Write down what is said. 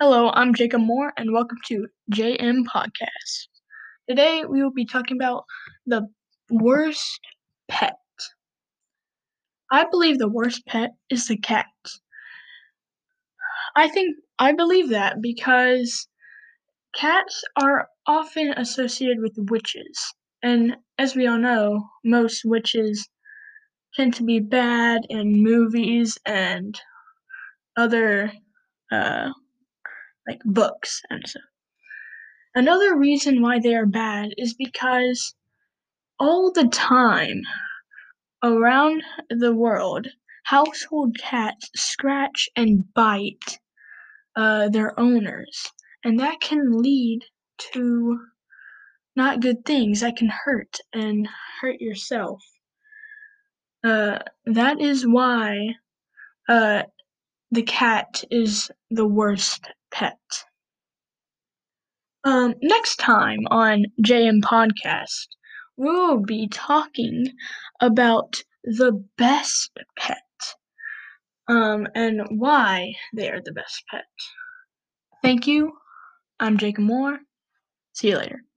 Hello, I'm Jacob Moore, and welcome to JM Podcast. Today, we will be talking about the worst pet. I believe the worst pet is the cat. I believe that because cats are often associated with witches. And as we all know, most witches tend to be bad in movies and other books and stuff. Another reason why they are bad is because all the time around the world, household cats scratch and bite their owners, and that can lead to not good things that can hurt and hurt yourself. That is why the cat is the worst pet. Next time on JM Podcast, we'll be talking about the best pet and why they are the best pet. Thank you. I'm Jacob Moore. See you later.